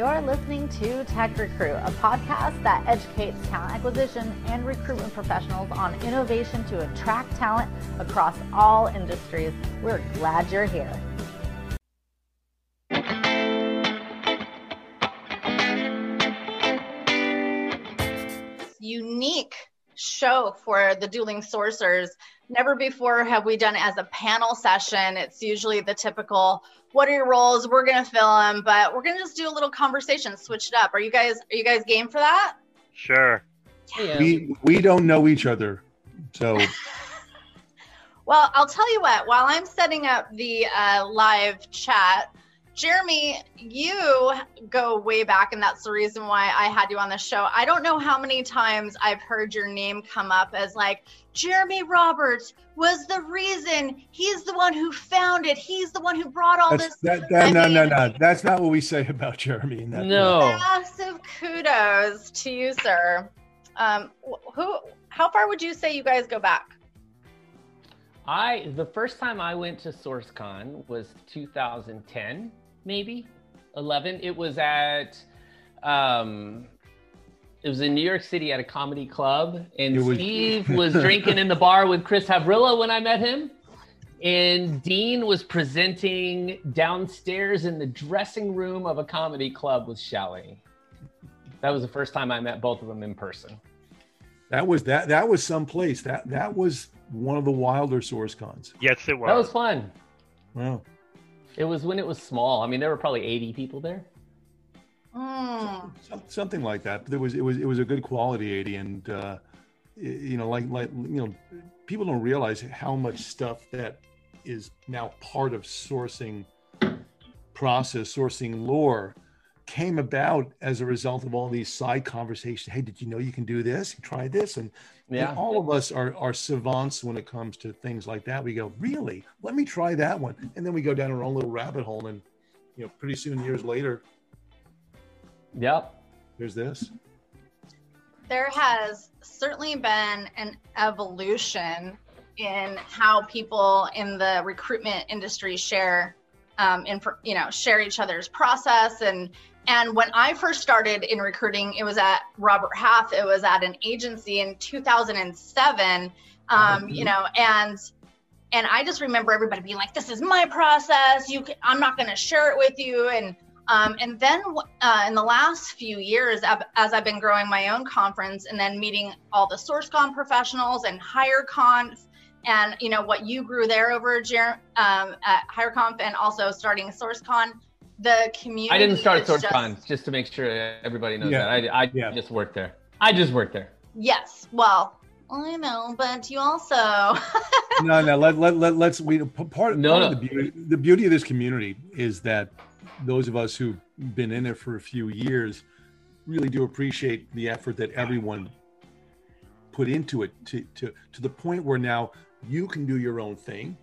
You're listening to Tech Recruit, a podcast that educates talent acquisition and recruitment professionals on innovation to attract talent across all industries. We're glad you're here. Unique show for the Dueling Sourcers. Never before have we done it as a panel session. It's usually the typical, what are your roles? We're going to fill them, but we're going to just do a little conversation, switch it up. Are you guys game for that? Sure. Yeah. We don't know each other, so. Well, I'll tell you what, while I'm setting up the live chat, Jeremy, you go way back, and that's the reason why I had you on the show. I don't know how many times I've heard your name come up as like, Jeremy Roberts was the reason. He's the one who founded. He's the one who brought all this. No. That's not what we say about Jeremy. In that no. Way. Massive kudos to you, sir. How far would you say you guys go back? The first time I went to SourceCon was 2010, maybe 11. It was at, it was in New York City at a comedy club, and Steve was drinking in the bar with Chris Havrilla when I met him, and Dean was presenting downstairs in the dressing room of a comedy club with Shelley. That was the first time I met both of them in person. That was someplace. That was one of the wilder SourceCons. Yes, it was. That was fun. Wow. It was when it was small. I mean, there were probably 80 people there. Mm. Something like that. But it was a good quality 80, and you know, like people don't realize how much stuff that is now part of sourcing process, sourcing lore. Came about as a result of all these side conversations. Hey, did you know you can do this? Try this. And all of us are savants when it comes to things like that. We go, really? Let me try that one. And then we go down our own little rabbit hole, and you know, pretty soon, years later, yep, there's this. There has certainly been an evolution in how people in the recruitment industry share share each other's process. And when I first started in recruiting, it was at Robert Half. It was at an agency in 2007, and I just remember everybody being like, this is my process. I'm not going to share it with you. And then in the last few years, as I've been growing my own conference and then meeting all the SourceCon professionals and HireConf, and you know what you grew there over at HireConf, and also starting SourceCon, the community. I didn't start SourceCon, just to make sure everybody knows that. I just worked there. Yes. Well, I know, but you also. No. Let's. The beauty of this community is that those of us who've been in it for a few years really do appreciate the effort that everyone put into it to the point where now you can do your own thing.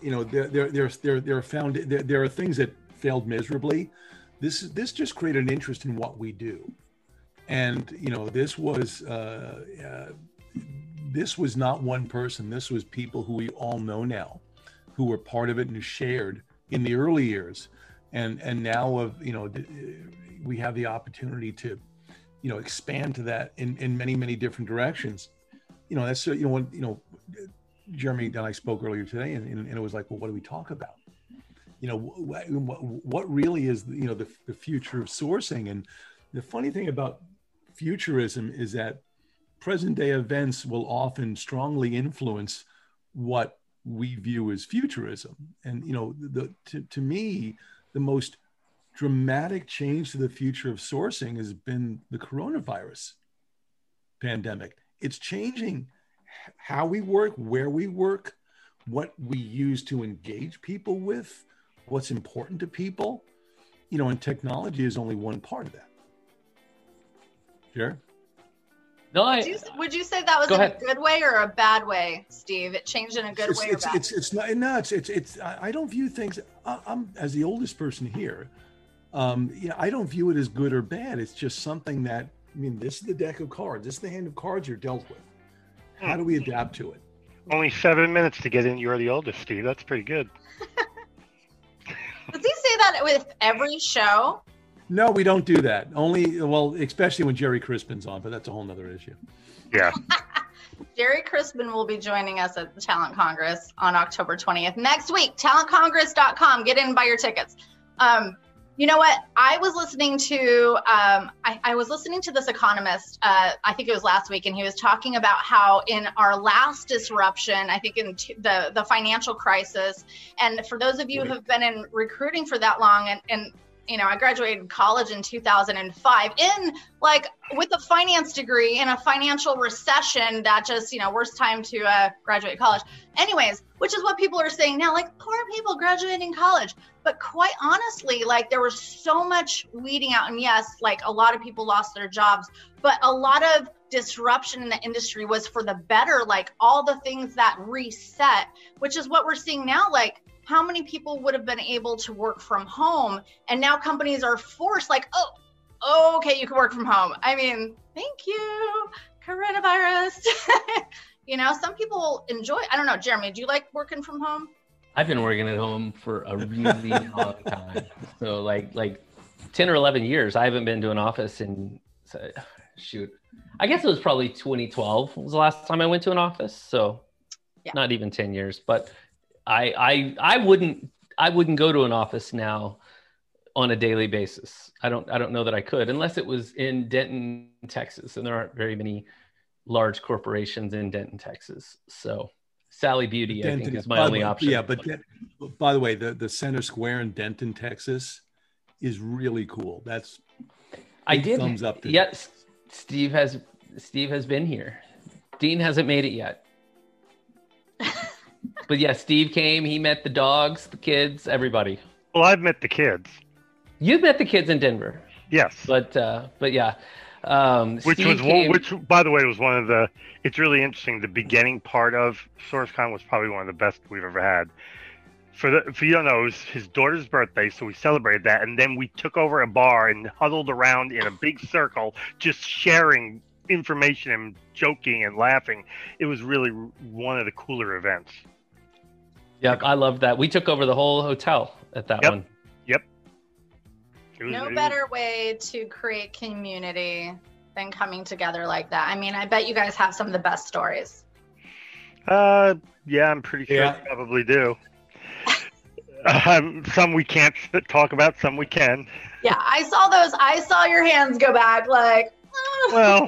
You know, there are things that failed miserably. This just created an interest in what we do, and you know, this was not one person. This was people who we all know now, who were part of it and shared in the early years, and now we have the opportunity to, you know, expand to that in many different directions. You know, that's, you know, when, you know, Jeremy and I spoke earlier today, and it was like, well, what do we talk about? You know, what really is, you know, the future of sourcing? And the funny thing about futurism is that present day events will often strongly influence what we view as futurism. And, you know, to me, the most dramatic change to the future of sourcing has been the coronavirus pandemic. It's changing how we work, where we work, what we use to engage people with, what's important to people, you know, and technology is only one part of that. Sure. No, would you say that was a good way or a bad way, Steve? It changed in a good way or bad? I don't view things, I'm as the oldest person here, you know, I don't view it as good or bad. It's just something that, I mean, this is the deck of cards. This is the hand of cards you're dealt with. How do we adapt to it? Only 7 minutes to get in. You're the oldest, Steve. That's pretty good. Does he say that with every show? No, we don't do that. Only, well, especially when Jerry Crispin's on, but that's a whole nother issue. Yeah. Jerry Crispin will be joining us at the Talent Congress on October 20th. Next week, talentcongress.com. Get in and buy your tickets. You know what? I was listening to, I was listening to this economist, I think it was last week, and he was talking about how in our last disruption, I think in the financial crisis, and for those of you who have been in recruiting for that long, and you know, I graduated college in 2005 with a finance degree in a financial recession that just, you know, worst time to graduate college. Anyways, which is what people are saying now, like poor people graduating college. But quite honestly, like there was so much weeding out, and yes, like a lot of people lost their jobs, but a lot of disruption in the industry was for the better, like all the things that reset, which is what we're seeing now. Like, how many people would have been able to work from home? And now companies are forced, like, oh, okay, you can work from home. I mean, thank you, coronavirus. You know, some people enjoy, I don't know, Jeremy, do you like working from home? I've been working at home for a really long time. So like 10 or 11 years, I haven't been to an office in, shoot, I guess it was probably 2012 was the last time I went to an office. So yeah. Not even 10 years, but I wouldn't go to an office now on a daily basis. I don't know that I could, unless it was in Denton, Texas, and there aren't very many large corporations in Denton, Texas. So Sally Beauty, Denton, I think, is my only option. Yeah, but by the way, the Center Square in Denton, Texas, is really cool. That's thumbs up to. Yes, yeah, Steve has been here. Dean hasn't made it yet. But yeah, Steve came, he met the dogs, the kids, everybody. Well, I've met the kids. You've met the kids in Denver. Yes. But yeah. Which by the way, was one of the, it's really interesting. The beginning part of SourceCon was probably one of the best we've ever had. For you don't know, it was his daughter's birthday, so we celebrated that. And then we took over a bar and huddled around in a big circle, just sharing information and joking and laughing. It was really one of the cooler events. Yep, I love that. We took over the whole hotel at that one. Yep. No better way to create community than coming together like that. I mean, I bet you guys have some of the best stories. Yeah, I'm pretty sure you probably do. Some we can't talk about, some we can. Yeah, I saw those. I saw your hands go back like... Well,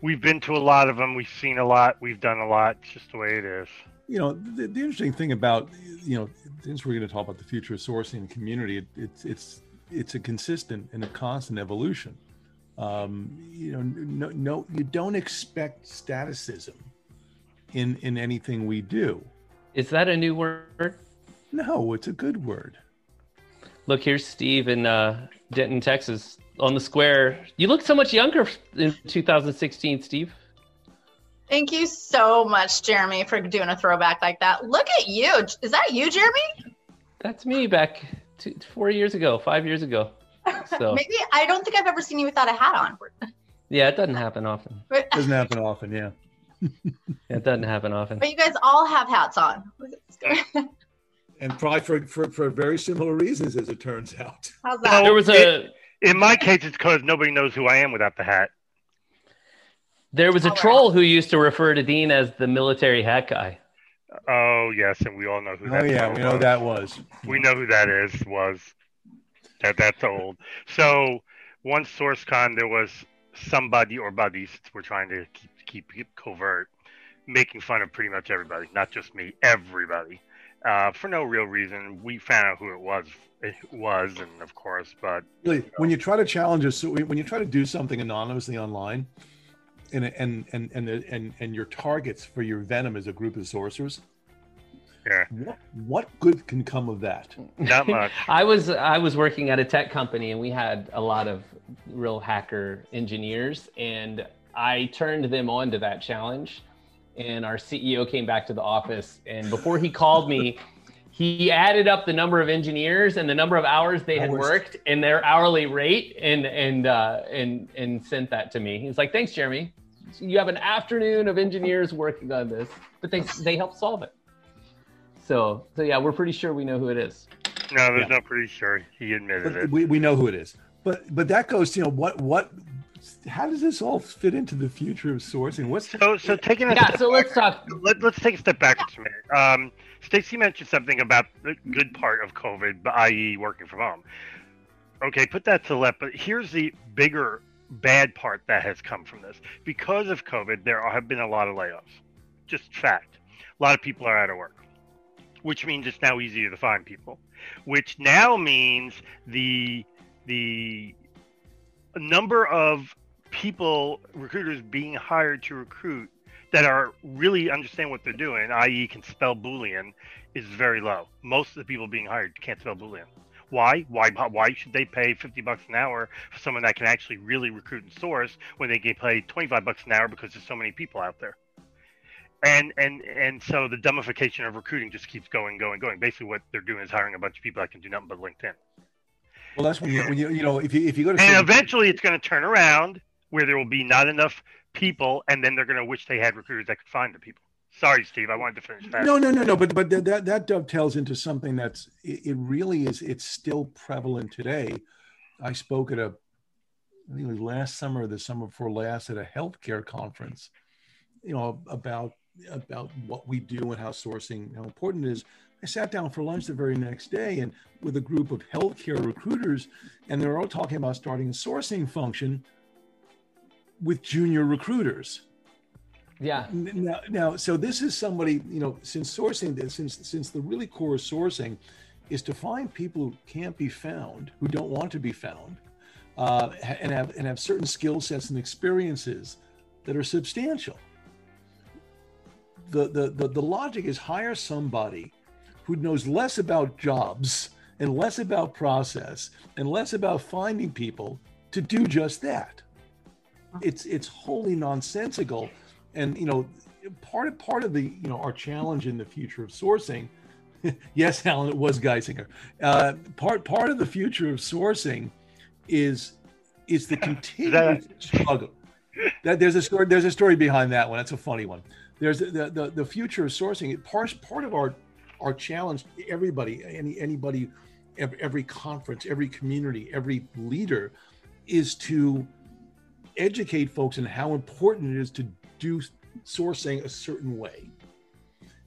we've been to a lot of them. We've seen a lot. We've done a lot. It's just the way it is. You know, the interesting thing about, you know, since we're going to talk about the future of sourcing and community, it's a consistent and a constant evolution. You know, no, you don't expect staticism in anything we do. Is that a new word? No, it's a good word. Look, here's Steve in Denton, Texas, on the square. You look so much younger in 2016, Steve. Thank you so much, Jeremy, for doing a throwback like that. Look at you. Is that you, Jeremy? That's me back 5 years ago. So. Maybe. I don't think I've ever seen you without a hat on. Yeah, it doesn't happen often. Doesn't happen often, yeah. It doesn't happen often. But you guys all have hats on. And probably for very similar reasons, as it turns out. How's that? In my case, it's because nobody knows who I am without the hat. There was a troll who used to refer to Dean as the military hat guy. Oh, yes, and we all know who that was. Oh, yeah, we know who that was. We know who that was. That's old. So once SourceCon, there was somebody or buddies were trying to keep covert, making fun of pretty much everybody, not just me, everybody, for no real reason. We found out who it was, and of course, but... Really, you know. When you try to challenge us, when you try to do something anonymously online... And your targets for your venom is a group of sourcers. Yeah. What good can come of that? Not much. I was working at a tech company, and we had a lot of real hacker engineers, and I turned them on to that challenge. And our CEO came back to the office, and before he called me, he added up the number of engineers and the number of hours they had worked and their hourly rate, and sent that to me. He's like, "Thanks, Jeremy. You have an afternoon of engineers working on this, but they helped solve it." So yeah, we're pretty sure we know who it is. No, there's not pretty sure. He admitted it. We know who it is. But that goes, you know, how does this all fit into the future of sourcing? Let's take a step back for a minute. Stacey mentioned something about the good part of COVID, i.e. working from home. Okay, put that to the left, but here's the bigger bad part that has come from this. Because of COVID, there have been a lot of layoffs. Just fact. A lot of people are out of work, which means it's now easier to find people, which now means the number of people, recruiters being hired to recruit that are really understand what they're doing, i.e. can spell Boolean, is very low. Most of the people being hired can't spell Boolean. Why? Why should they pay $50 an hour for someone that can actually really recruit and source when they can pay $25 an hour because there's so many people out there? And so the dumbification of recruiting just keeps going. Basically, what they're doing is hiring a bunch of people that can do nothing but LinkedIn. Well, that's when you go to and eventually it's going to turn around where there will be not enough people, and then they're going to wish they had recruiters that could find the people. Sorry, Steve, I wanted to finish that. No. But that dovetails into something that's it really is. It's still prevalent today. I spoke at I think it was last summer, the summer before last, at a healthcare conference. You know about what we do and how sourcing, how important it is. I sat down for lunch the very next day and with a group of healthcare recruiters, and they're all talking about starting a sourcing function with junior recruiters. Yeah. Now, so this is somebody, you know, since the really core of sourcing is to find people who can't be found, who don't want to be found, and have certain skill sets and experiences that are substantial. The logic is hire somebody who knows less about jobs and less about process and less about finding people to do just that. It's wholly nonsensical. And, you know, part of the, you know, our challenge in the future of sourcing, yes, Alan, it was Geisinger. Part of the future of sourcing is the continued struggle. There's a story behind that one. That's a funny one. There's the future of sourcing. Part of our challenge, everybody, anybody, every conference, every community, every leader, is to educate folks on how important it is to do sourcing a certain way,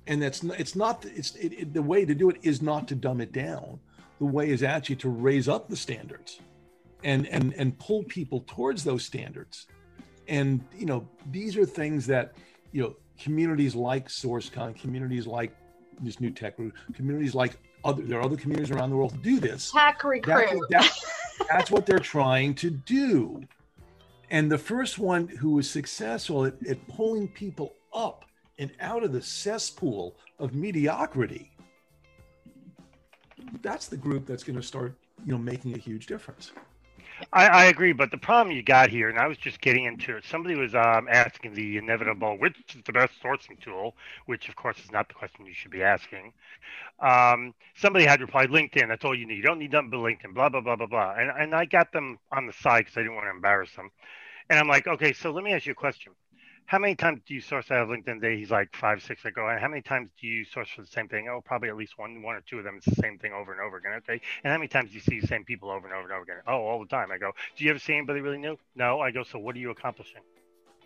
and the way to do it is not to dumb it down. The way is actually to raise up the standards, and pull people towards those standards, and you know these are things that you know. Communities like SourceCon, communities like this new Tech Recruit, communities like there are other communities around the world do this. Tech Recruit. That's what they're trying to do. And the first one who was successful at pulling people up and out of the cesspool of mediocrity, that's the group that's going to start, you know, making a huge difference. I agree, but the problem you got here, and I was just getting into it, somebody was asking the inevitable, which is the best sourcing tool, which of course is not the question you should be asking. Somebody had replied, LinkedIn, that's all you need. You don't need nothing but LinkedIn, blah, blah, blah, blah, blah. And I got them on the side because I didn't want to embarrass them. And I'm like, okay, so let me ask you a question. How many times do you source out of LinkedIn today? He's like 5, 6. I go, and how many times do you source for the same thing? Oh, probably at least one or two of them. It's the same thing over and over again. Okay. And how many times do you see the same people over and over and over again? Oh, all the time. I go, do you ever see anybody really new? No. I go, so what are you accomplishing?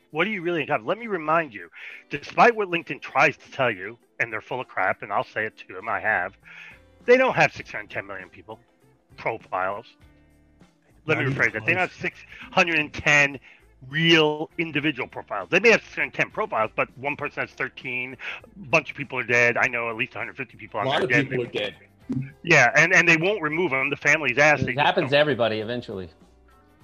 What do you really have? Let me remind you, despite what LinkedIn tries to tell you, and they're full of crap, and I'll say it to them, I have, they don't have 610 million people profiles. Let me rephrase that. They don't have 610 real individual profiles. They may have 10 profiles, but one person has 13. A bunch of people are dead. I know at least 150 people. A lot of people are dead. Yeah, and they won't remove them. The family's ass. It happens to everybody eventually.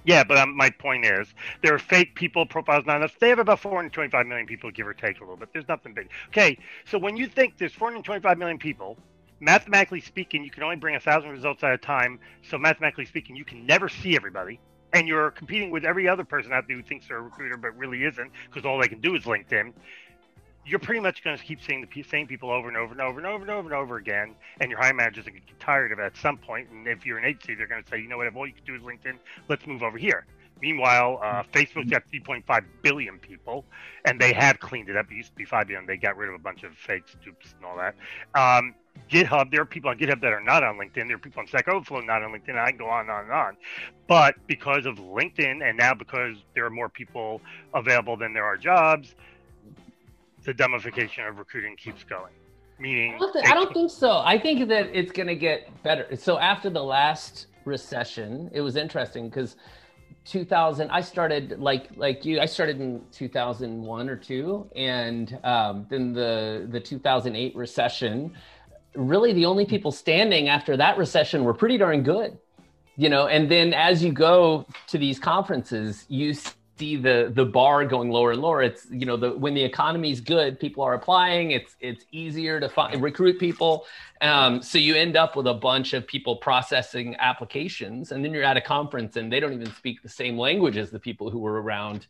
Yeah, but my point is, there are fake people, profiles not enough. They have about 425 million people, give or take a little bit. There's nothing big. Okay, so when you think there's 425 million people, mathematically speaking, you can only bring 1,000 results at a time. So mathematically speaking, you can never see everybody. And you're competing with every other person out there who thinks they're a recruiter but really isn't, because all they can do is LinkedIn. You're pretty much going to keep seeing the same people over and over and over and over and over and over again, and your hiring managers are going to get tired of it at some point. And if you're an agency, they're going to say, you know what, if all you can do is LinkedIn, let's move over here. Meanwhile, Facebook's got 3.5 billion people, and they have cleaned it up. It used to be 5 billion. They got rid of a bunch of fakes, dupes, and all that. GitHub, there are people on GitHub that are not on LinkedIn. There are people on Stack Overflow not on LinkedIn. I can go on and on. But because of LinkedIn, and now because there are more people available than there are jobs, the dumbification of recruiting keeps going. Meaning, I don't think so. I think that it's going to get better. So after the last recession, it was interesting because 2000, I started like you, I started in 2001 or two, and then the 2008 recession, really the only people standing after that recession were pretty darn good, you know? And then as you go to these conferences, you see the bar going lower and lower. It's, you know, when the economy's good, people are applying, it's easier to recruit people. So you end up with a bunch of people processing applications, and then you're at a conference and they don't even speak the same language as the people who were around,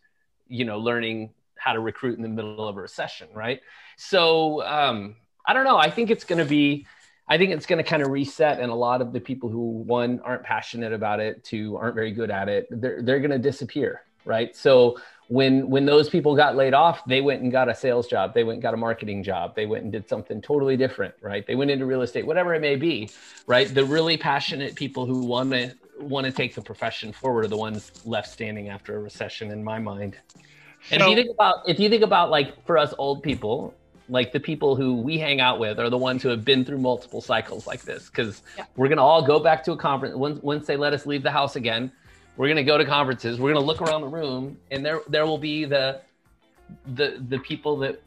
you know, learning how to recruit in the middle of a recession, right? So I don't know. I think it's going to be, I think it's going to kind of reset, and a lot of the people who, one, aren't passionate about it, two, aren't very good at it, they're going to disappear. Right. So when those people got laid off, they went and got a sales job. They went and got a marketing job. They went and did something totally different. Right. They went into real estate, whatever it may be. Right. The really passionate people who want to take the profession forward are the ones left standing after a recession, in my mind. And so, if you think about like for us old people, like the people who we hang out with are the ones who have been through multiple cycles like this, because we're going to all go back to a conference once they let us leave the house again. We're going to go to conferences. We're going to look around the room, and there will be the people that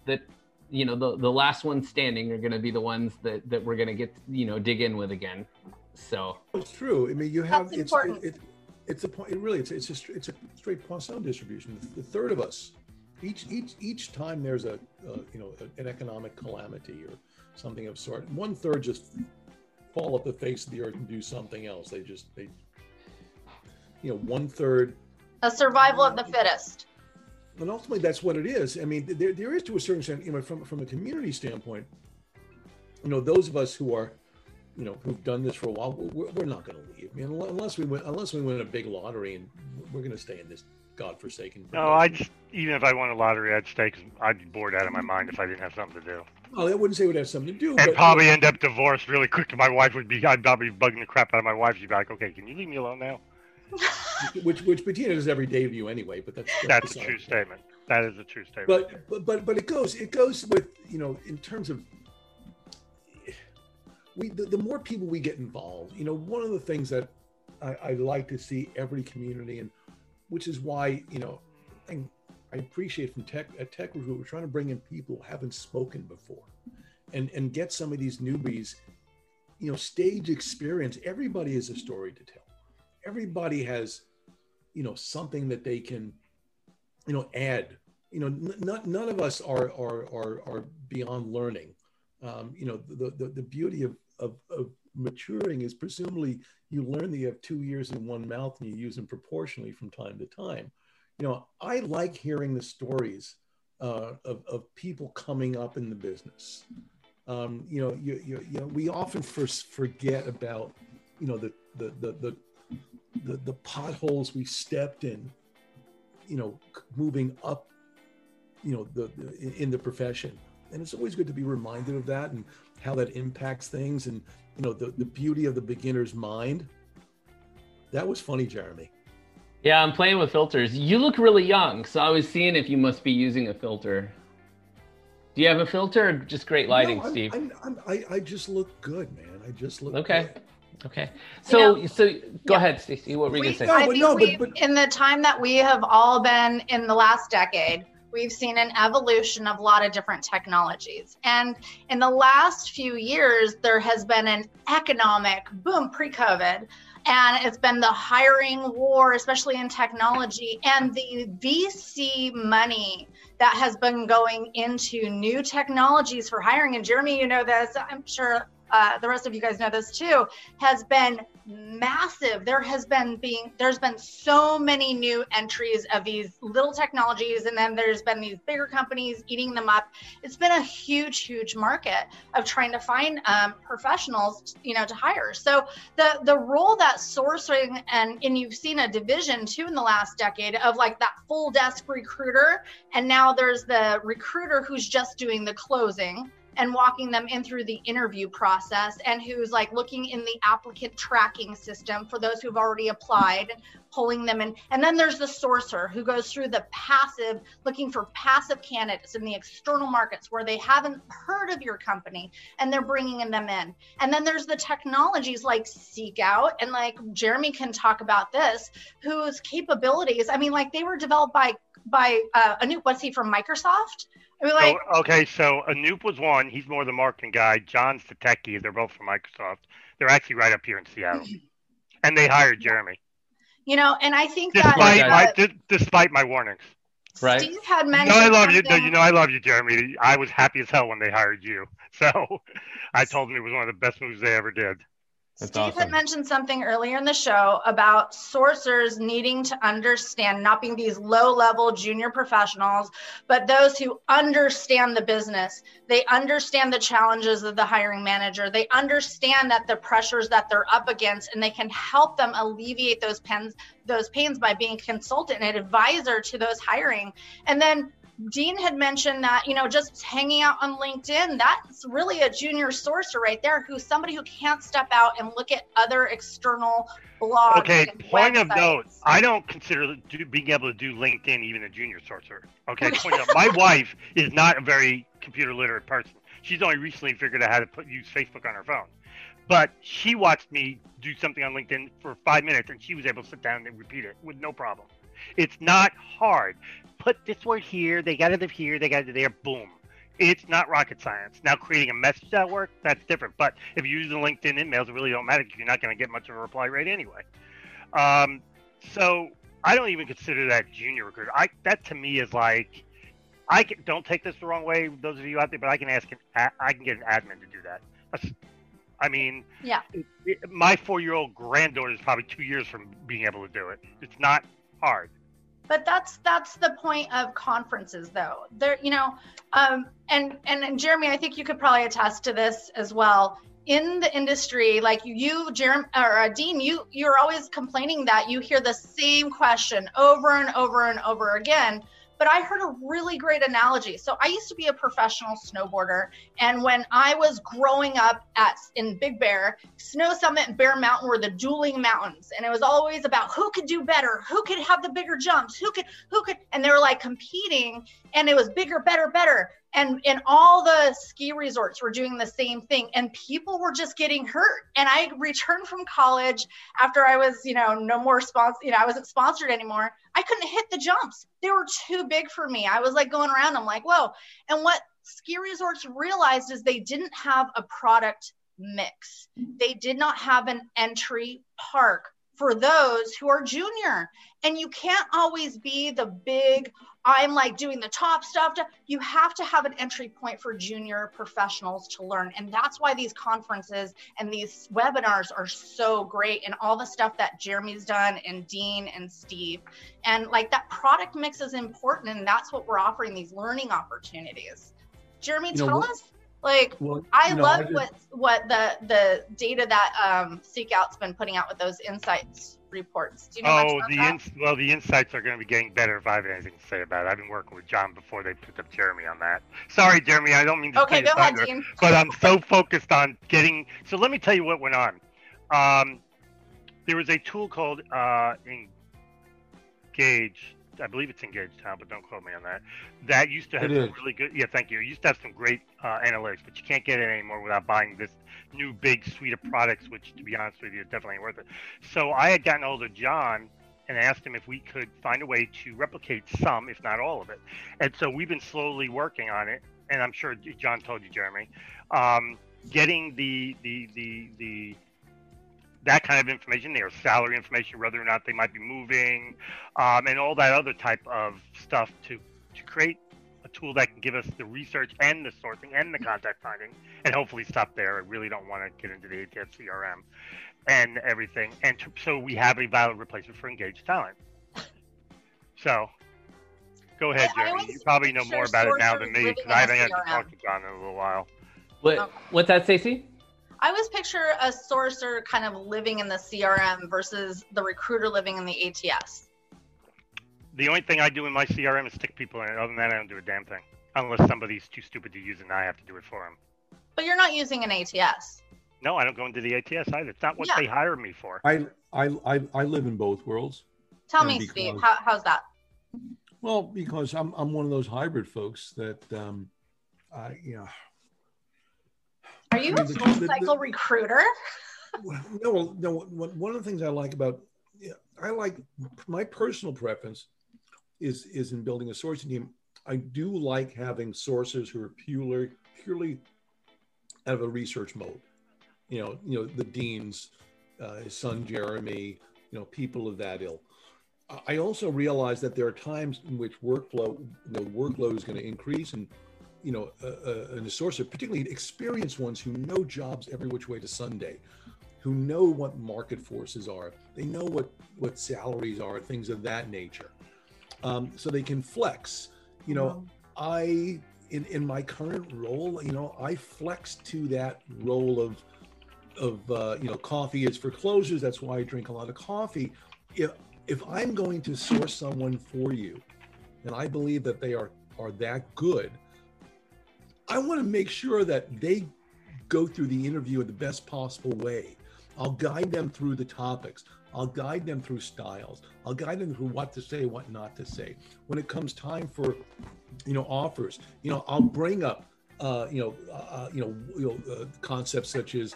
you know, the last ones standing are going to be the ones that we're going to get, you know, dig in with again. So it's true. I mean, you have it's a point. It really it's a straight Poisson distribution. The third of us, each time there's a you know, an economic calamity or something of sort, one third just fall off the face of the earth and do something else. They you know, one third. A survival of the fittest. And ultimately, that's what it is. I mean, there is, to a certain extent, you know, from a community standpoint, you know, those of us who are, you know, who've done this for a while, we're not going to leave. I mean, unless we win a big lottery, and we're going to stay in this godforsaken. No, even if I won a lottery, I'd stay, because I'd be bored out of my mind if I didn't have something to do. Well, I wouldn't say it would have something to do. And probably end up divorced really quick. My wife would be, I'd probably be bugging the crap out of my wife. She'd be like, okay, can you leave me alone now? which Bettina does every day of you anyway, but that's a true statement. That is a true statement. But it goes with, you know, in terms of the more people we get involved, you know, one of the things that I like to see every community, and which is why, you know, I appreciate from Tech Recruit, we're trying to bring in people who haven't spoken before, and get some of these newbies, you know, stage experience. Everybody has a story to tell. Everybody has, you know, something that they can, you know, add. You know, none of us are beyond learning. You know, the beauty of maturing is presumably you learn that you have two ears and one mouth, and you use them proportionally from time to time. You know, I like hearing the stories of people coming up in the business. You know, you know, we often first forget about, you know, the potholes we stepped in, you know, moving up, you know, in the profession. And it's always good to be reminded of that and how that impacts things, and, you know, the beauty of the beginner's mind. That was funny, Jeremy. Yeah, I'm playing with filters. You look really young, so I was seeing if you must be using a filter. Do you have a filter, or just great lighting, Steve? I just look good, man. I just look good. Okay. So, you know, so go ahead, Stacey. What were you going to say? I think in the time that we have all been in the last decade, we've seen an evolution of a lot of different technologies. And in the last few years, there has been an economic boom pre-COVID, and it's been the hiring war, especially in technology, and the VC money that has been going into new technologies for hiring. And Jeremy, you know this, I'm sure the rest of you guys know this too, has been massive. There's been so many new entries of these little technologies, and then there's been these bigger companies eating them up. It's been a huge, huge market of trying to find professionals, you know, to hire. So the role that sourcing, and you've seen a division too in the last decade of like that full desk recruiter, and now there's the recruiter who's just doing the closing and walking them in through the interview process, and who's like looking in the applicant tracking system for those who've already applied, pulling them in. And then there's the sourcer who goes through the passive, looking for passive candidates in the external markets where they haven't heard of your company, and they're bringing them in. And then there's the technologies like SeekOut, and like Jeremy can talk about this, whose capabilities, I mean, like they were developed by Anoop, what's he from Microsoft? Like, so, okay, so Anoop was one. He's more the marketing guy. John's the techie. They're both from Microsoft. They're actually right up here in Seattle, and they hired Jeremy. You know, and I think despite my warnings, right? Steve had mentioned. No, I love you. No, you know, I love you, Jeremy. I was happy as hell when they hired you. So I told him it was one of the best moves they ever did. That's Steve awesome. Had mentioned something earlier in the show about sourcers needing to understand, not being these low-level junior professionals, but those who understand the business. They understand the challenges of the hiring manager. They understand that the pressures that they're up against, and they can help them alleviate those pains by being a consultant and advisor to those hiring. And then Dean had mentioned that, you know, just hanging out on LinkedIn, that's really a junior sourcer right there, who's somebody who can't step out and look at other external blogs. Okay, point websites. Of note, I don't consider being able to do LinkedIn even a junior sourcer. Okay, point out, my wife is not a very computer literate person. She's only recently figured out how to use Facebook on her phone. But she watched me do something on LinkedIn for 5 minutes, and she was able to sit down and repeat it with no problem. It's not hard. Put this word here, they got it up here, they got it there, boom. It's not rocket science. Now, creating a message that works, that's different. But if you're using LinkedIn emails, it really don't matter because you're not going to get much of a reply rate anyway. So I don't even consider that junior recruiter. That to me is like, don't take this the wrong way, those of you out there, but I can get an admin to do that. I mean, yeah. My 4-year-old granddaughter is probably 2 years from being able to do it. It's not hard. But that's the point of conferences, though. There, you know, and Jeremy, I think you could probably attest to this as well. In the industry, like you, Jeremy, or Dean, you're always complaining that you hear the same question over and over and over again. But I heard a really great analogy. So I used to be a professional snowboarder. And when I was growing up in Big Bear, Snow Summit and Bear Mountain were the dueling mountains. And it was always about who could do better, who could have the bigger jumps, who could, and they were like competing, and it was bigger, better, better. And all the ski resorts were doing the same thing, and people were just getting hurt. And I returned from college after I was, you know, no more sponsored, you know, I wasn't sponsored anymore. I couldn't hit the jumps. They were too big for me. I was like going around, I'm like, whoa. And what ski resorts realized is they didn't have a product mix. They did not have an entry park for those who are junior. And you can't always be the big, I'm like doing the top stuff. You have to have an entry point for junior professionals to learn. And that's why these conferences and these webinars are so great, and all the stuff that Jeremy's done and Dean and Steve. And like that product mix is important, and that's what we're offering, these learning opportunities. Jeremy, tell us. Like, well, I love the data that SeekOut's been putting out with those insights reports. Do you know much about that? Well, the insights are going to be getting better if I have anything to say about it. I've been working with John before they picked up Jeremy on that. Sorry, Jeremy, I don't mean to take your thunder, but I'm so focused on getting. So let me tell you what went on. There was a tool called Engage. I believe it's Engage now, but don't quote me on that. That used to have some really good, yeah, thank you. It used to have some great analytics, but you can't get it anymore without buying this new big suite of products, which, to be honest with you, is definitely worth it. So I had gotten hold of John and asked him if we could find a way to replicate some, if not all of it. And so we've been slowly working on it, and I'm sure John told you, Jeremy, getting that kind of information, their salary information, whether or not they might be moving, and all that other type of stuff to create a tool that can give us the research and the sourcing and the contact finding, and hopefully stop there. I really don't want to get into the ATS CRM and everything. And so we have a valid replacement for Engage Talent. So go ahead, Jeremy. You probably know more about it now than me, because I haven't had to talk to John in a little while. What's that, Stacey? I always picture a sourcer kind of living in the CRM versus the recruiter living in the ATS. The only thing I do in my CRM is stick people in it. Other than that, I don't do a damn thing. Unless somebody's too stupid to use it and I have to do it for them. But you're not using an ATS. No, I don't go into the ATS either. It's not what they hire me for. I live in both worlds. Tell me, Steve, how's that? Well, because I'm one of those hybrid folks that, Are you a full-cycle recruiter? No. One of the things I like about, my personal preference is in building a sourcing team. I do like having sources who are purely out of a research mode. You know the Deans, his son Jeremy, people of that ilk. I also realize that there are times in which workload is going to increase, and and a sourcer, particularly experienced ones who know jobs every which way to Sunday, who know what market forces are, they know what salaries are, things of that nature. So they can flex. In my current role, I flex to that role of coffee is for closers. That's why I drink a lot of coffee. If I'm going to source someone for you, and I believe that they are that good, I want to make sure that they go through the interview in the best possible way. I'll guide them through the topics. I'll guide them through styles. I'll guide them through what to say, what not to say. When it comes time for, offers, I'll bring up, concepts such as,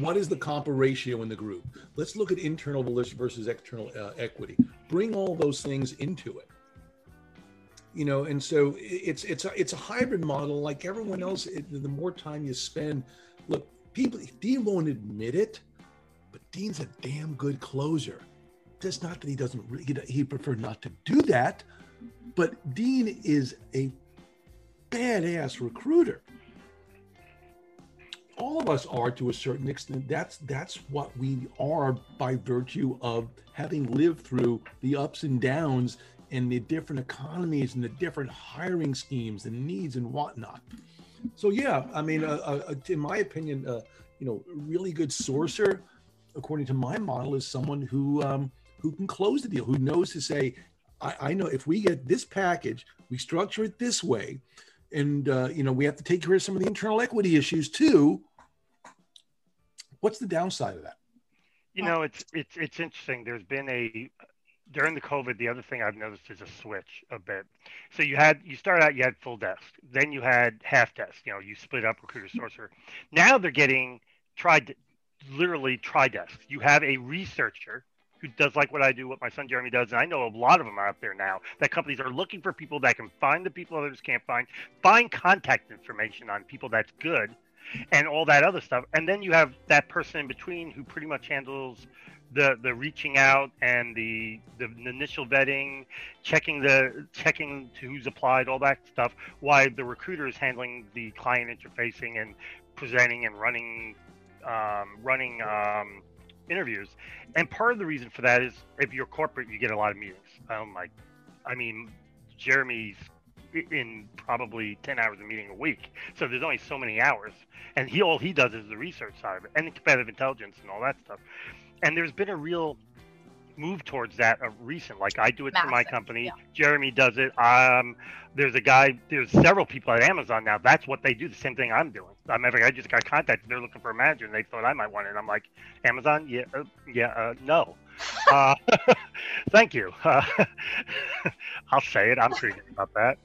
what is the comp ratio in the group? Let's look at internal versus external equity. Bring all those things into it. And so it's a hybrid model. Like everyone else, the more time you spend, look, people, Dean won't admit it, but Dean's a damn good closer. That's not that he doesn't, he preferred not to do that, but Dean is a badass recruiter. All of us are to a certain extent. That's what we are by virtue of having lived through the ups and downs and the different economies and the different hiring schemes and needs and whatnot. So yeah, I mean, in my opinion, really good sourcer, according to my model, is someone who can close the deal, who knows to say, I know if we get this package, we structure it this way, and we have to take care of some of the internal equity issues too. What's the downside of that? It's interesting. There's been during the COVID, the other thing I've noticed is a switch a bit. So you start out, you had full desk, then you had half desk, you split up recruiter sourcer. Now they're getting literally tri desks. You have a researcher who does like what I do, what my son Jeremy does. And I know a lot of them out there now that companies are looking for people that can find the people others can't find contact information on people that's good and all that other stuff. And then you have that person in between who pretty much handles the reaching out and the initial vetting, checking to who's applied, all that stuff, while the recruiter is handling the client interfacing and presenting and running interviews. And part of the reason for that is if you're corporate, you get a lot of meetings. Jeremy's in probably 10 hours of meeting a week, so there's only so many hours, and all he does is the research side of it and the competitive intelligence and all that stuff. And there's been a real move towards that of recent. Like I do it for my company. Yeah. Jeremy does it. There's several people at Amazon now. That's what they do. The same thing I'm doing. I just got contacted. They're looking for a manager and they thought I might want it. I'm like, Amazon? No. Thank you. I'll say it. I'm pretty good about that.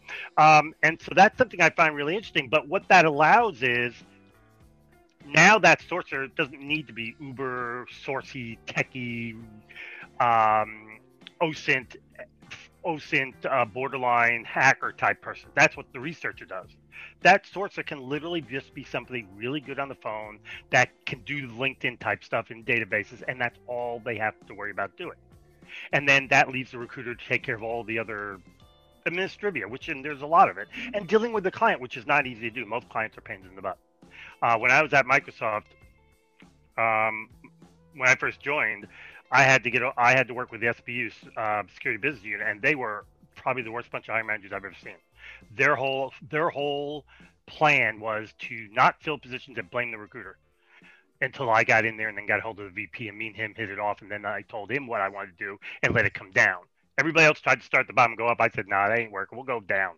And so that's something I find really interesting. But what that allows is, now that sourcer doesn't need to be Uber, sourcey, techie, OSINT, borderline hacker type person. That's what the researcher does. That sourcer can literally just be somebody really good on the phone that can do LinkedIn type stuff in databases, and that's all they have to worry about doing. And then that leaves the recruiter to take care of all the other administrator, which there's a lot of it, and dealing with the client, which is not easy to do. Most clients are pains in the butt. When I was at Microsoft, when I first joined, I had to work with the SBU's security business unit, and they were probably the worst bunch of hiring managers I've ever seen. Their whole plan was to not fill positions and blame the recruiter. Until I got in there and then got hold of the VP, and me and him hit it off, and then I told him what I wanted to do and let it come down. Everybody else tried to start at the bottom and go up. I said, "Nah, that ain't working. We'll go down,"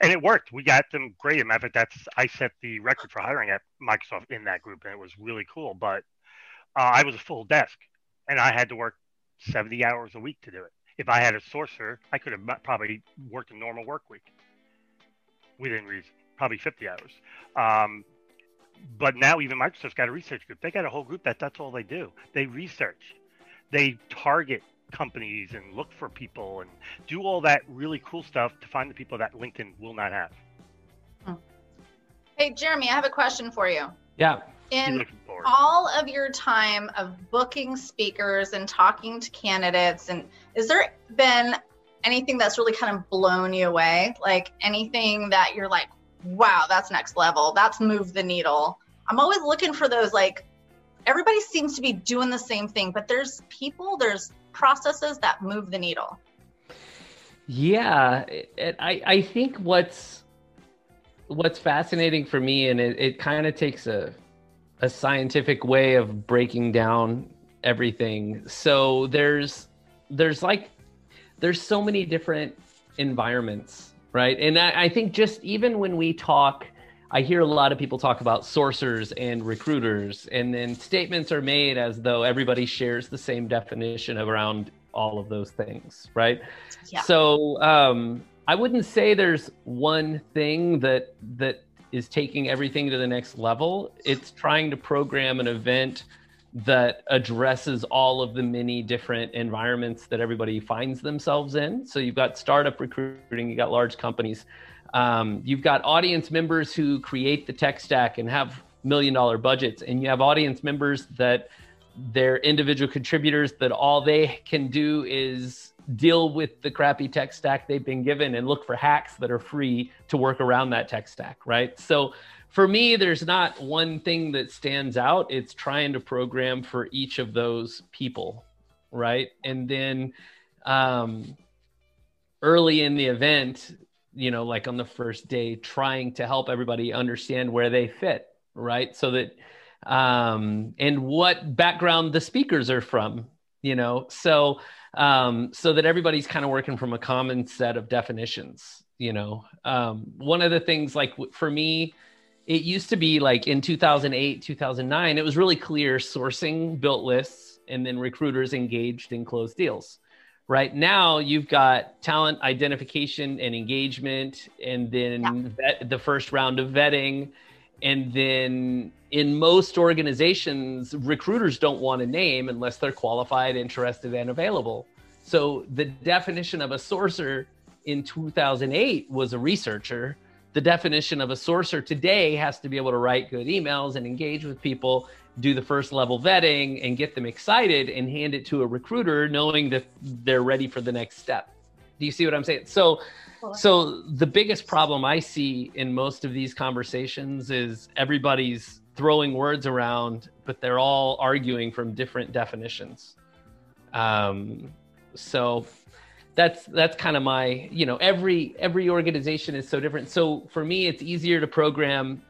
and it worked. We got them great. Matter of fact, I set the record for hiring at Microsoft in that group, and it was really cool. But I was a full desk, and I had to work 70 hours a week to do it. If I had a sourcer, I could have probably worked a normal work week within reason, probably 50 hours. But now even Microsoft's got a research group. They got a whole group that's all they do. They research, they target companies and look for people and do all that really cool stuff to find the people that LinkedIn will not have. Hey, Jeremy, I have a question for you. Yeah. In all of your time of booking speakers and talking to candidates, and is there been anything that's really kind of blown you away? Like anything that you're like, wow, that's next level. That's moved the needle. I'm always looking for those, like, everybody seems to be doing the same thing, but there's people, there's processes that move the needle. Yeah, I think what's fascinating for me, and it kind of takes a scientific way of breaking down everything. So there's so many different environments. Right. And I think just even when we talk, I hear a lot of people talk about sourcers and recruiters, and then statements are made as though everybody shares the same definition around all of those things. Right. Yeah. So I wouldn't say there's one thing that is taking everything to the next level. It's trying to program an event that addresses all of the many different environments that everybody finds themselves in. So you've got startup recruiting, you've got large companies, you've got audience members who create the tech stack and have $1 million budgets, and you have audience members that they're individual contributors that all they can do is deal with the crappy tech stack they've been given and look for hacks that are free to work around that tech stack, right? So for me, there's not one thing that stands out. It's trying to program for each of those people, right? And then early in the event, you know, like on the first day, trying to help everybody understand where they fit, right? So that, and what background the speakers are from, you know? So that everybody's kind of working from a common set of definitions, you know? One of the things, like for me, it used to be like in 2008, 2009, it was really clear sourcing built lists and then recruiters engaged in closed deals. Right now, you've got talent identification and engagement, and then the first round of vetting. And then in most organizations, recruiters don't want a name unless they're qualified, interested, and available. So the definition of a sourcer in 2008 was a researcher. The definition of a sourcer today has to be able to write good emails and engage with people, do the first level vetting and get them excited and hand it to a recruiter knowing that they're ready for the next step. Do you see what I'm saying? So the biggest problem I see in most of these conversations is everybody's throwing words around, but they're all arguing from different definitions. So that's kind of my, you know, every organization is so different. So for me, it's easier to program.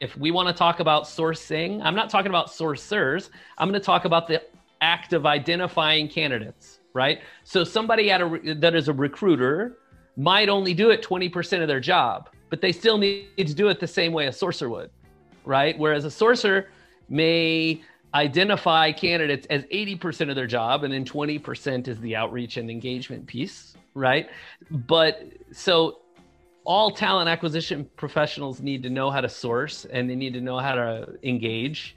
If we want to talk about sourcing, I'm not talking about sourcers. I'm going to talk about the act of identifying candidates, right? So somebody that is a recruiter might only do it 20% of their job, but they still need to do it the same way a sourcer would, right? Whereas a sourcer may identify candidates as 80% of their job, and then 20% is the outreach and engagement piece, right? But so all talent acquisition professionals need to know how to source, and they need to know how to engage,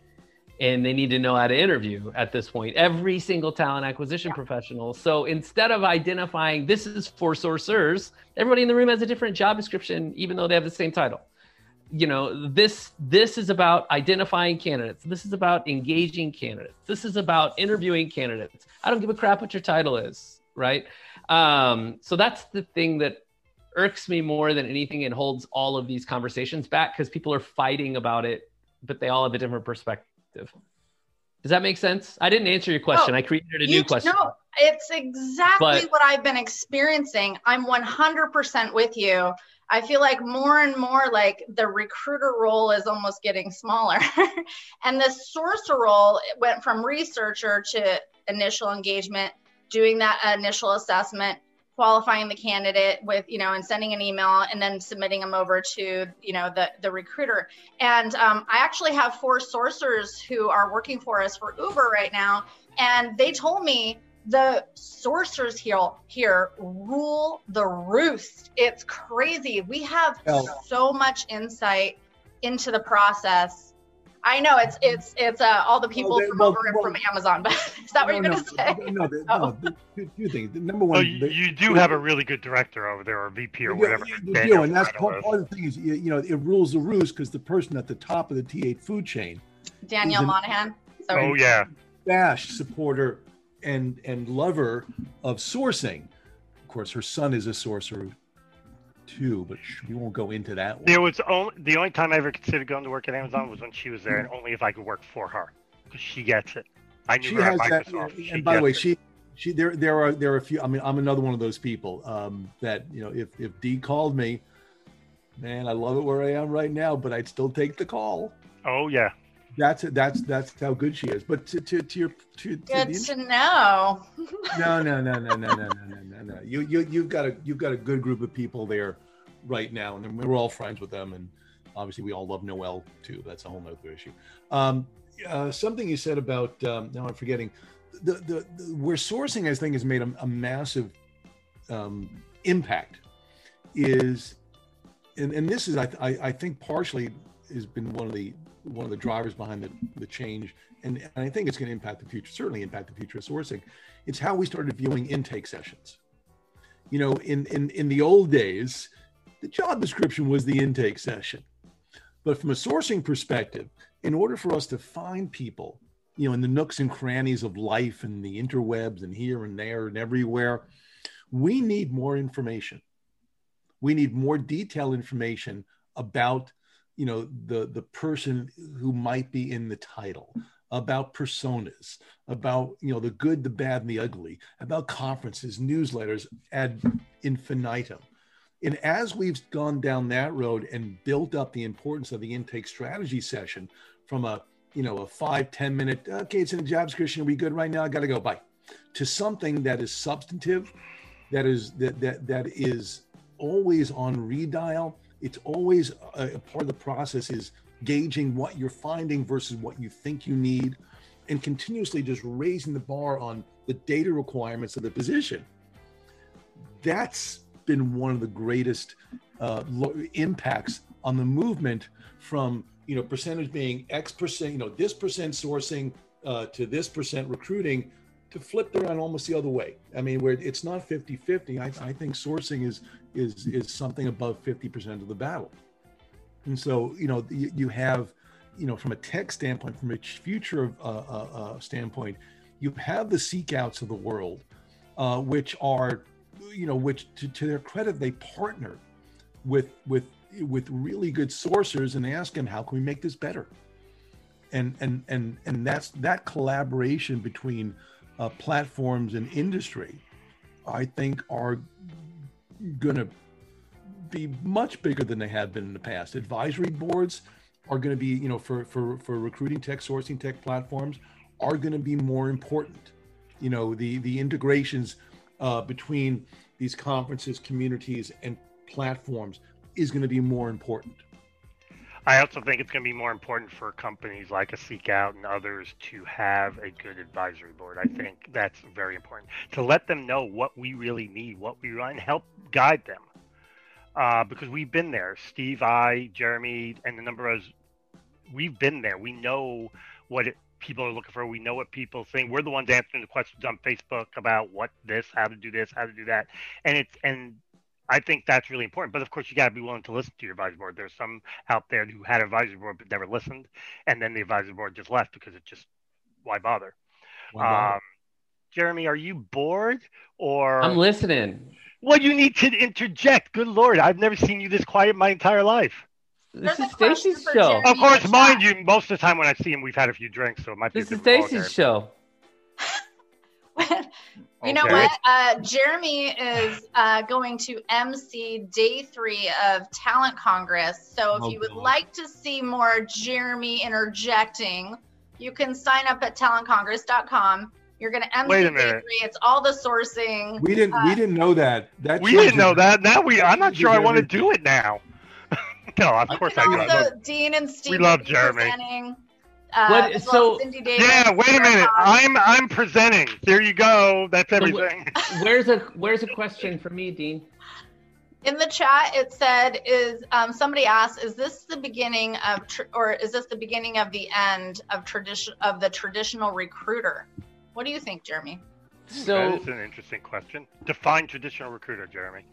and they need to know how to interview at this point, every single talent acquisition professional. So instead of identifying, this is for sourcers, everybody in the room has a different job description, even though they have the same title. You know, this is about identifying candidates. This is about engaging candidates. This is about interviewing candidates. I don't give a crap what your title is, right? So that's the thing that irks me more than anything and holds all of these conversations back because people are fighting about it, but they all have a different perspective. Does that make sense? I didn't answer your question. I created a new question. No, it's exactly what I've been experiencing. I'm 100% with you. I feel like more and more like the recruiter role is almost getting smaller. And the sourcer role, it went from researcher to initial engagement, doing that initial assessment, qualifying the candidate with, you know, and sending an email and then submitting them over to, you know, the recruiter. And I actually have 4 sourcers who are working for us for Uber right now. And they told me the sourcers here rule the roost. It's crazy. We have so much insight into the process. I know it's all the people from Uber and from Amazon, but is that what you're going to say? No, two things. Number one, you do have a really good director over there, or VP, or whatever. You do, and that's part of the thing is, you know, it rules the roost because the person at the top of the T8 food chain, Danielle Monaghan. Oh yeah, bashed supporter and lover of sourcing. Of course, her son is a sourcer too, but we won't go into that one. There was the only time I ever considered going to work at Amazon was when she was there, and only if I could work for her because she gets it. I knew her at Microsoft. And by the way, there are a few. I mean, I'm another one of those people that, you know, if Dee called me, man, I love it where I am right now, but I'd still take the call. Oh yeah, that's how good she is. But to know. No. You've got a good group of people there right now, and we're all friends with them, and obviously we all love Noelle too. That's a whole other issue. Something you said about now I'm forgetting. The where sourcing, I think, has made a massive impact is, and this is I think partially has been one of the drivers behind the change, and I think it's going to certainly impact the future of sourcing. It's how we started viewing intake sessions. You know, in the old days, the job description was the intake session. But from a sourcing perspective, in order for us to find people, you know, in the nooks and crannies of life and the interwebs and here and there and everywhere, we need more information. We need more detailed information about, you know, the person who might be in the title, about personas, about, you know, the good, the bad, and the ugly, about conferences, newsletters, ad infinitum. And as we've gone down that road and built up the importance of the intake strategy session from a 5-10 minute, okay, it's in the job description, are we good right now? I got to go, bye. To something that is substantive, that is always on redial. It's always a part of the process is gauging what you're finding versus what you think you need, and continuously just raising the bar on the data requirements of the position. That's been one of the greatest impacts on the movement from, you know, percentage being X percent, you know, this percent sourcing to this percent recruiting, to flip around almost the other way. I mean, where it's not 50-50, I think sourcing is something above 50% of the battle. And so, you know, you have, you know, from a tech standpoint, from a future standpoint, you have the SeekOuts of the world, which are, you know, which to their credit, they partner with really good sourcers and ask them, how can we make this better? And that's that collaboration between platforms and industry, I think, are going to be much bigger than they have been in the past. Advisory boards are going to be, you know, for recruiting tech, sourcing tech platforms are going to be more important. You know, the integrations between these conferences, communities, and platforms is going to be more important. I also think it's going to be more important for companies like a SeekOut and others to have a good advisory board. I think that's very important to let them know what we really need, what we want, and help guide them. Because we've been there, Steve, I, Jeremy, and the number of us, we've been there. We know what people are looking for. We know what people think. We're the ones answering the questions on Facebook about what this, how to do that. And I think that's really important. But of course, you got to be willing to listen to your advisory board. There's some out there who had an advisory board but never listened, and then the advisory board just left because it just, why bother? Jeremy, are you bored or? I'm listening. Well, you need to interject. Good Lord, I've never seen you this quiet my entire life. This is Stacy's show. Of course, mind you, most of the time when I see him, we've had a few drinks, so it might be. This is Stacy's show. You know what? Jeremy is going to MC day 3 of Talent Congress. So if you would like to see more Jeremy interjecting, you can sign up at talentcongress.com. You're going to MC day 3. It's all the sourcing. We didn't know that. We didn't know that. Now I'm not sure I want to do it now. No, of course I do. Also, Dean and Steve. We love Jeremy. Wait a minute. I'm presenting. There you go. That's everything. Where's a question for me, Dean? In the chat, it said, somebody asked, "Is this the beginning of, or is this the beginning of the end of the traditional recruiter?" What do you think, Jeremy? So that's an interesting question. Define traditional recruiter, Jeremy.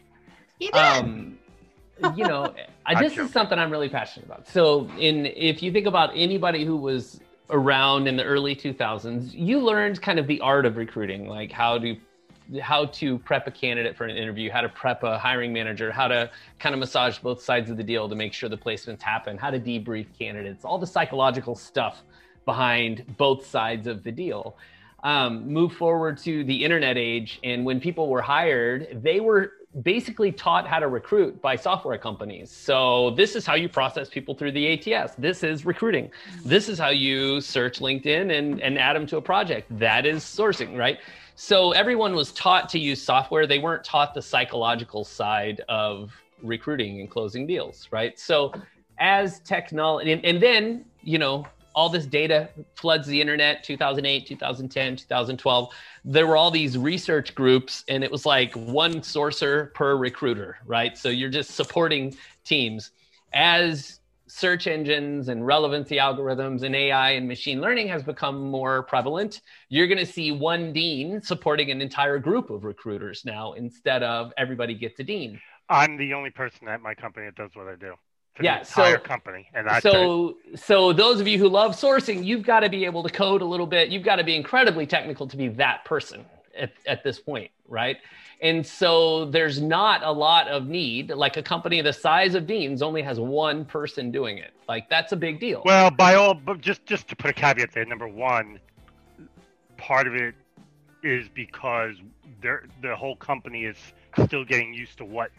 He did. This is something I'm really passionate about. So if you think about anybody who was around in the early 2000s, you learned kind of the art of recruiting, like how to prep a candidate for an interview, how to prep a hiring manager, how to kind of massage both sides of the deal to make sure the placements happen, how to debrief candidates, all the psychological stuff behind both sides of the deal. Move forward to the internet age, and when people were hired, they were basically taught how to recruit by software companies. So this is how you process people through the ATS. This is recruiting. This is how you search LinkedIn and add them to a project. That is sourcing, right? So everyone was taught to use software. They weren't taught the psychological side of recruiting and closing deals, right? So as technology, and then, all this data floods the internet, 2008, 2010, 2012. There were all these research groups, and it was like one sourcer per recruiter, right? So you're just supporting teams. As search engines and relevancy algorithms and AI and machine learning has become more prevalent, you're going to see one dean supporting an entire group of recruiters now instead of everybody gets a dean. I'm the only person at my company that does what I do. Company. And so those of you who love sourcing, you've got to be able to code a little bit. You've got to be incredibly technical to be that person at this point, right? And so there's not a lot of need. Like a company the size of Dean's only has one person doing it. Like that's a big deal. Well, just to put a caveat there, number one, part of it is because the whole company is still getting used to what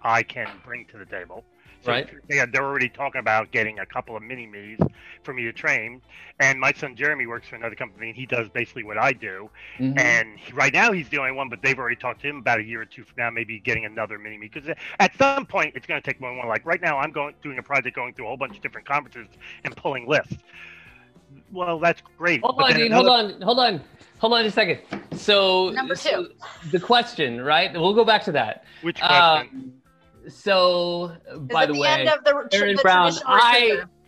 I can bring to the table. So right. They're already talking about getting a couple of mini-me's for me to train. And my son Jeremy works for another company, and he does basically what I do. Mm-hmm. And right now he's the only one, but they've already talked to him about a year or two from now, maybe getting another mini-me. Because at some point, it's going to take more than one. Like right now, I'm doing a project going through a whole bunch of different conferences and pulling lists. Well, that's great. Hold on a second. So number 2. So the question, right? We'll go back to that. Which question? So, by the way,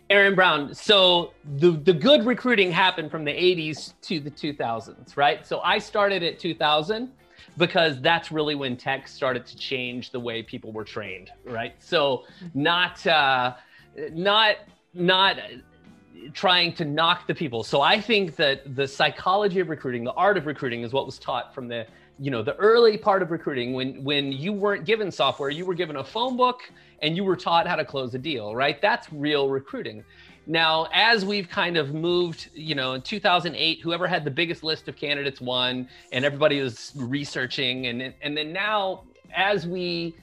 Aaron Brown. So the good recruiting happened from the 80s to the 2000s, right? So I started at 2000 because that's really when tech started to change the way people were trained, right? So not trying to knock the people. So I think that the psychology of recruiting, the art of recruiting, is what was taught from the the early part of recruiting, when you weren't given software, you were given a phone book and you were taught how to close a deal, right? That's real recruiting. Now, as we've kind of moved, in 2008, whoever had the biggest list of candidates won, and everybody was researching. And then now, as we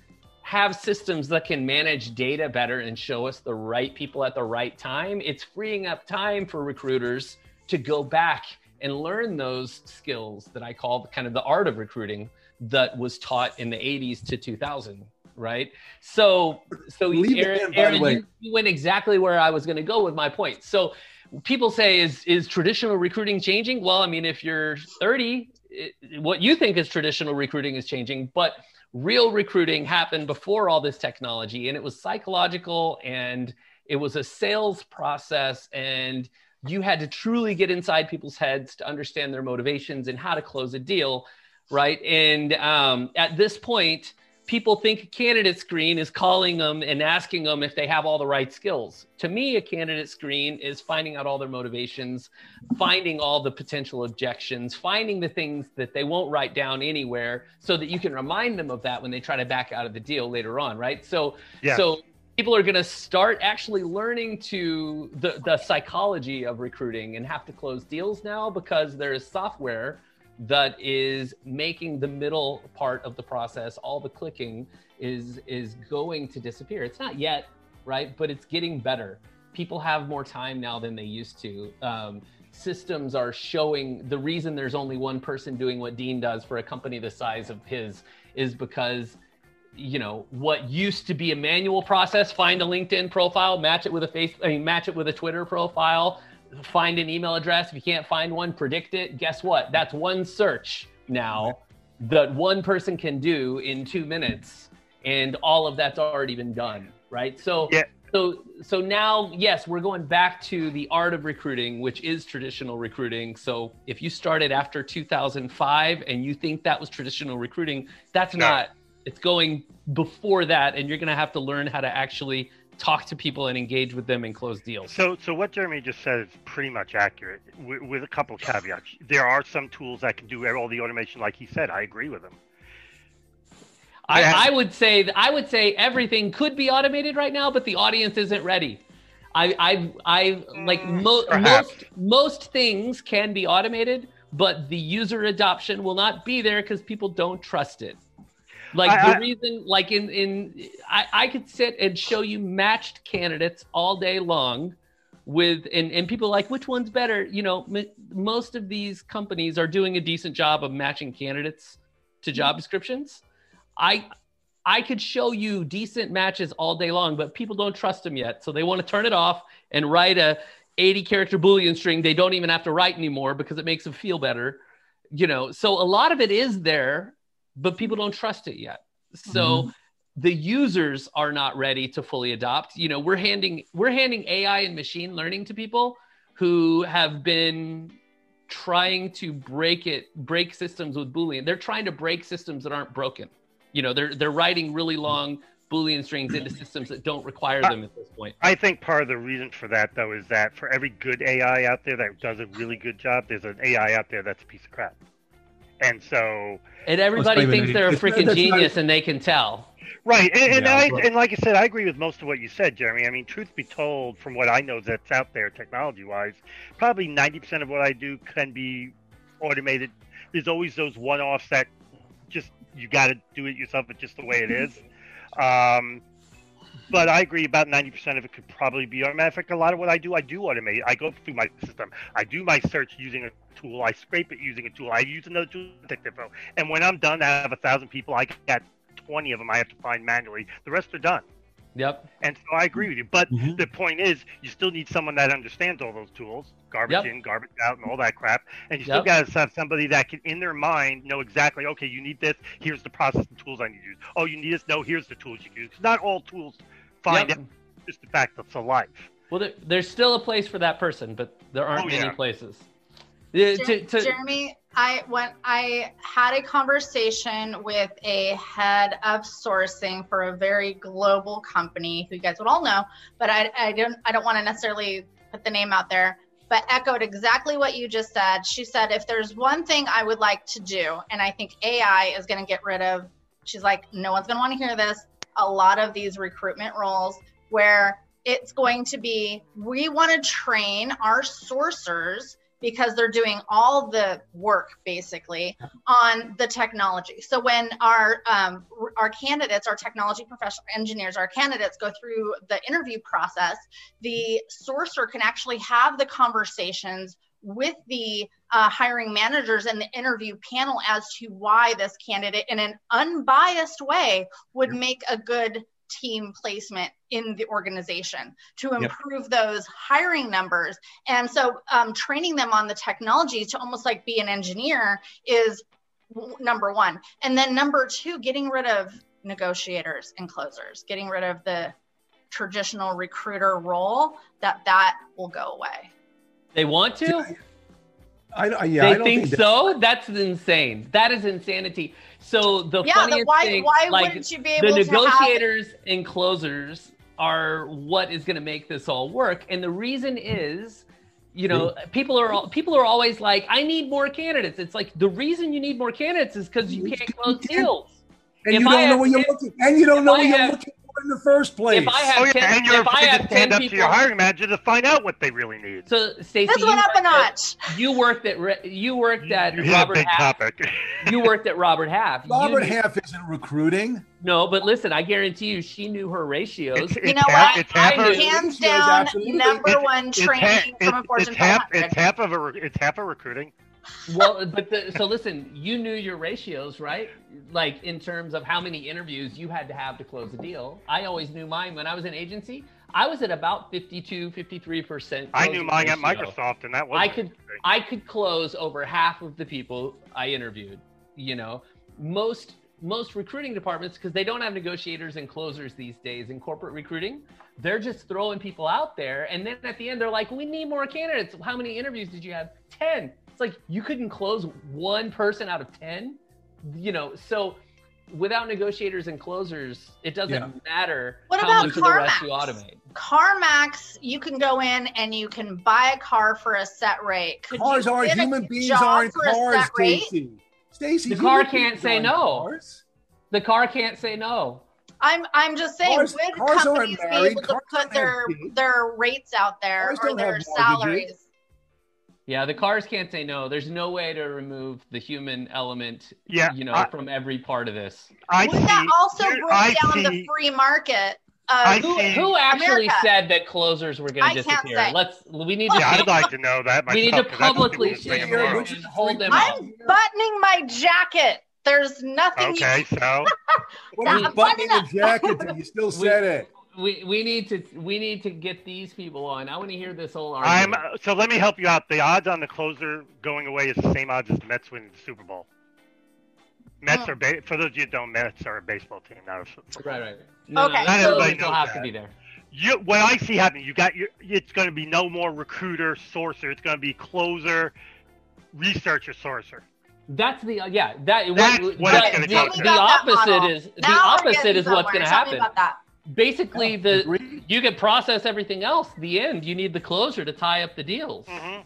have systems that can manage data better and show us the right people at the right time, it's freeing up time for recruiters to go back and learn those skills that I call kind of the art of recruiting that was taught in the 80s to 2000, right? So Aaron, you went exactly where I was going to go with my point. So people say, is traditional recruiting changing? Well, I mean, if you're 30, what you think is traditional recruiting is changing, but real recruiting happened before all this technology, and it was psychological, and it was a sales process, and you had to truly get inside people's heads to understand their motivations and how to close a deal, right? And at this point, people think a candidate screen is calling them and asking them if they have all the right skills. To me, a candidate screen is finding out all their motivations, finding all the potential objections, finding the things that they won't write down anywhere so that you can remind them of that when they try to back out of the deal later on, right? So, yeah. So people are gonna start actually learning to the psychology of recruiting and have to close deals now because there is software that is making the middle part of the process, all the clicking is going to disappear. It's not yet, right? But it's getting better. People have more time now than they used to. Systems are showing the reason there's only one person doing what Dean does for a company the size of his is because, you know, what used to be a manual process, find a LinkedIn profile, match it with a match it with a Twitter profile, find an email address. If you can't find one, predict it. Guess what? That's one search now that one person can do in 2 minutes, and all of that's already been done, right? So, yeah. So now, yes, we're going back to the art of recruiting, which is traditional recruiting. So if you started after 2005 and you think that was traditional recruiting, that's not. It's going before that, and you're going to have to learn how to actually talk to people and engage with them and close deals. So what Jeremy just said is pretty much accurate with a couple of caveats. There are some tools that can do all the automation, like he said. I agree with him. I would say everything could be automated right now, but the audience isn't ready. Most things can be automated, but the user adoption will not be there because people don't trust it. I could sit and show you matched candidates all day long with, and people are like, which one's better? You know, most of these companies are doing a decent job of matching candidates to job descriptions. I could show you decent matches all day long, but people don't trust them yet. So they want to turn it off and write a 80-character Boolean string. They don't even have to write anymore because it makes them feel better. You know, so a lot of it is there, but people don't trust it yet. So the users are not ready to fully adopt. You know, we're handing AI and machine learning to people who have been trying to break systems with Boolean. They're trying to break systems that aren't broken. You know, they're writing really long Boolean strings into systems that don't require them at this point. I think part of the reason for that, though, is that for every good AI out there that does a really good job, there's an AI out there that's a piece of crap. And so, and everybody thinks they're a freaking genius, and they can tell. Right. And like I said, I agree with most of what you said, Jeremy. I mean, truth be told, from what I know that's out there technology-wise, probably 90% of what I do can be automated. There's always those one-offs that just, you got to do it yourself, but just the way it is. But I agree, about 90% of it could probably be automatic. A lot of what I do automate. I go through my system. I do my search using a tool. I scrape it using a tool. I use another tool. And when I'm done, I have 1,000 people. I got 20 of them I have to find manually. The rest are done. Yep. And so I agree with you. But the point is, you still need someone that understands all those tools, garbage in, garbage out, and all that crap. And you still got to have somebody that can, in their mind, know exactly, okay, you need this. Here's the process and tools I need to use. Oh, you need this? No, here's the tools you can use. Because not all tools find out just the fact that's alive. Well, there's still a place for that person, but there aren't many places. Jeremy, I had a conversation with a head of sourcing for a very global company who you guys would all know, but I don't want to necessarily put the name out there, but echoed exactly what you just said. She said, if there's one thing I would like to do, and I think AI is going to get rid of, she's like, no one's going to want to hear this, a lot of these recruitment roles where it's going to be, we want to train our sourcers because they're doing all the work basically on the technology. So when our candidates, our technology professional engineers, our candidates go through the interview process, the sourcer can actually have the conversations with the hiring managers and the interview panel as to why this candidate in an unbiased way would make a good team placement in the organization to improve those hiring numbers. And so training them on the technology to almost like be an engineer is number one. And then number two, getting rid of negotiators and closers, getting rid of the traditional recruiter role, that will go away. They want to? I don't think so. That's insane. That is insanity. So the funniest thing, the negotiators and closers are what is going to make this all work. And the reason is, you know, people are always like, I need more candidates. It's like, the reason you need more candidates is because you can't close deals. And you don't know what you're looking for. And you don't know what you're looking for in the first place. If I have 10 people, if I have 10 people, to your hiring manager to find out what they really need. So, Stacey, this went up a notch. You worked at Robert Half. Robert Half isn't recruiting. No, but listen, I guarantee you, she knew her ratios. You know what? Hands down, number one training from a Fortune 500. It's half of recruiting. Well, but so listen, you knew your ratios, right? Like in terms of how many interviews you had to have to close a deal. I always knew mine when I was in agency. I was at about 52, 53%. I knew mine at Microsoft, and that was I could close over half of the people I interviewed. You know, most recruiting departments, because they don't have negotiators and closers these days in corporate recruiting, they're just throwing people out there, and then at the end they're like, we need more candidates. How many interviews did you have? 10. It's like, you couldn't close one person out of 10, you know? So without negotiators and closers, it doesn't matter. What about CarMax? You automate. CarMax, you can go in and you can buy a car for a set rate. Cars are human beings, aren't cars, Stacey. Stacey, the car can't say no. Cars? The car can't say no. I'm just saying, would companies be able to put their rates out there or their salaries? Yeah, the cars can't say no. There's no way to remove the human element, you know, from every part of this. Wouldn't that also bring down the free market? Who actually said that closers were going to disappear? I'd like to know that. We need to publicly shame them and hold them up. I'm buttoning my jacket. There's nothing. Okay, so what, buttoning the jacket? You still said it. We need to get these people on. I want to hear this whole argument. So let me help you out. The odds on the closer going away is the same odds as the Mets winning the Super Bowl. Mets are, for those of you who don't, Mets are a baseball team, not a football. Right. No, okay. Not everybody knows have that. To be there. What I see happening, it's going to be no more recruiter sourcer. It's going to be closer, researcher sourcer. That's the the opposite is what's going to happen. Tell me about that. Basically, you can process everything else. The end, you need the closer to tie up the deals. Mm-hmm.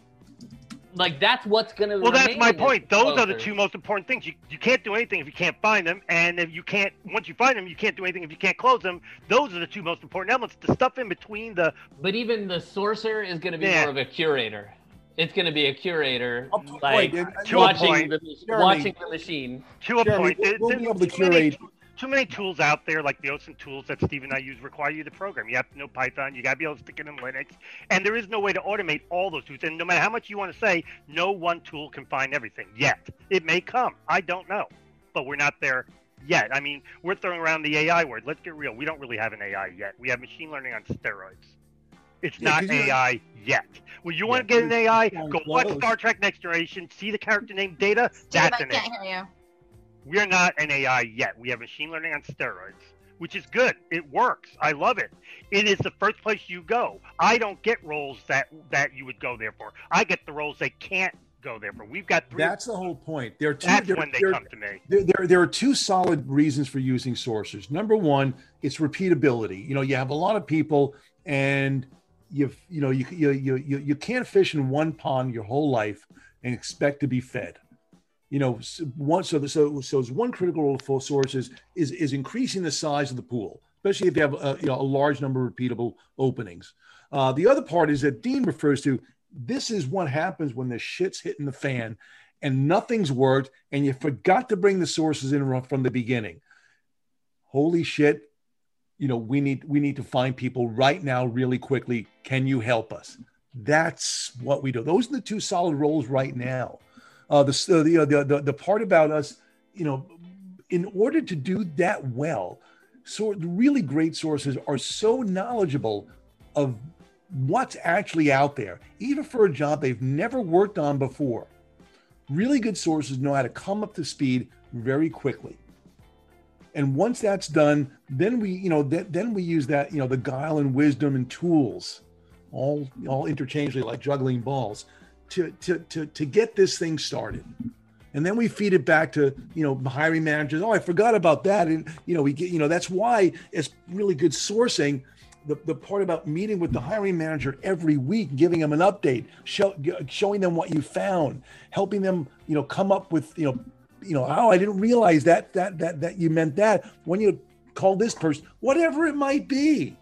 Like, that's what's going to. Well, that's my point. Those are the two most important things. You can't do anything if you can't find them, and if you can't, once you find them, you can't do anything if you can't close them. Those are the two most important elements. The stuff in between the. But even the sourcer is going to be more of a curator. It's going to be a curator, watching the machine. To a point, we'll be able to curate. Too many tools out there, like the OSINT tools that Steve and I use, require you to program. You have to know Python. You got to be able to stick it in Linux. And there is no way to automate all those tools. And no matter how much you want to say, no one tool can find everything yet. It may come. I don't know. But we're not there yet. I mean, we're throwing around the AI word. Let's get real. We don't really have an AI yet. We have machine learning on steroids. It's not AI yet. Well, you want to get an AI, go watch Star Trek Next Generation, see the character name Data. That's an AI. I can't hear you. We're not an AI yet. We have machine learning on steroids, which is good. It works. I love it. It is the first place you go. I don't get roles that you would go there for. I get the roles they can't go there for. We've got three. That's the whole point. There are two solid reasons for using sourcers. Number one, it's repeatability. You know, you have a lot of people, and you can't fish in one pond your whole life and expect to be fed. You know, one critical role for sources is increasing the size of the pool, especially if you have a large number of repeatable openings. The other part is that Dean refers to, this is what happens when the shit's hitting the fan and nothing's worked and you forgot to bring the sources in from the beginning. Holy shit, you know, we need to find people right now really quickly. Can you help us? That's what we do. Those are the two solid roles right now. The part about us, you know, in order to do that well, so really great sources are so knowledgeable of what's actually out there, even for a job they've never worked on before. Really good sources know how to come up to speed very quickly. And once that's done, then we use that, you know, the guile and wisdom and tools, all interchangeably like juggling balls, to get this thing started. And then we feed it back to, you know, hiring managers. Oh, I forgot about that. And, you know, we get, you know, that's why it's really good sourcing. The part about meeting with the hiring manager every week, giving them an update, showing them what you found, helping them, you know, come up with, oh, I didn't realize that you meant that when you call this person, whatever it might be.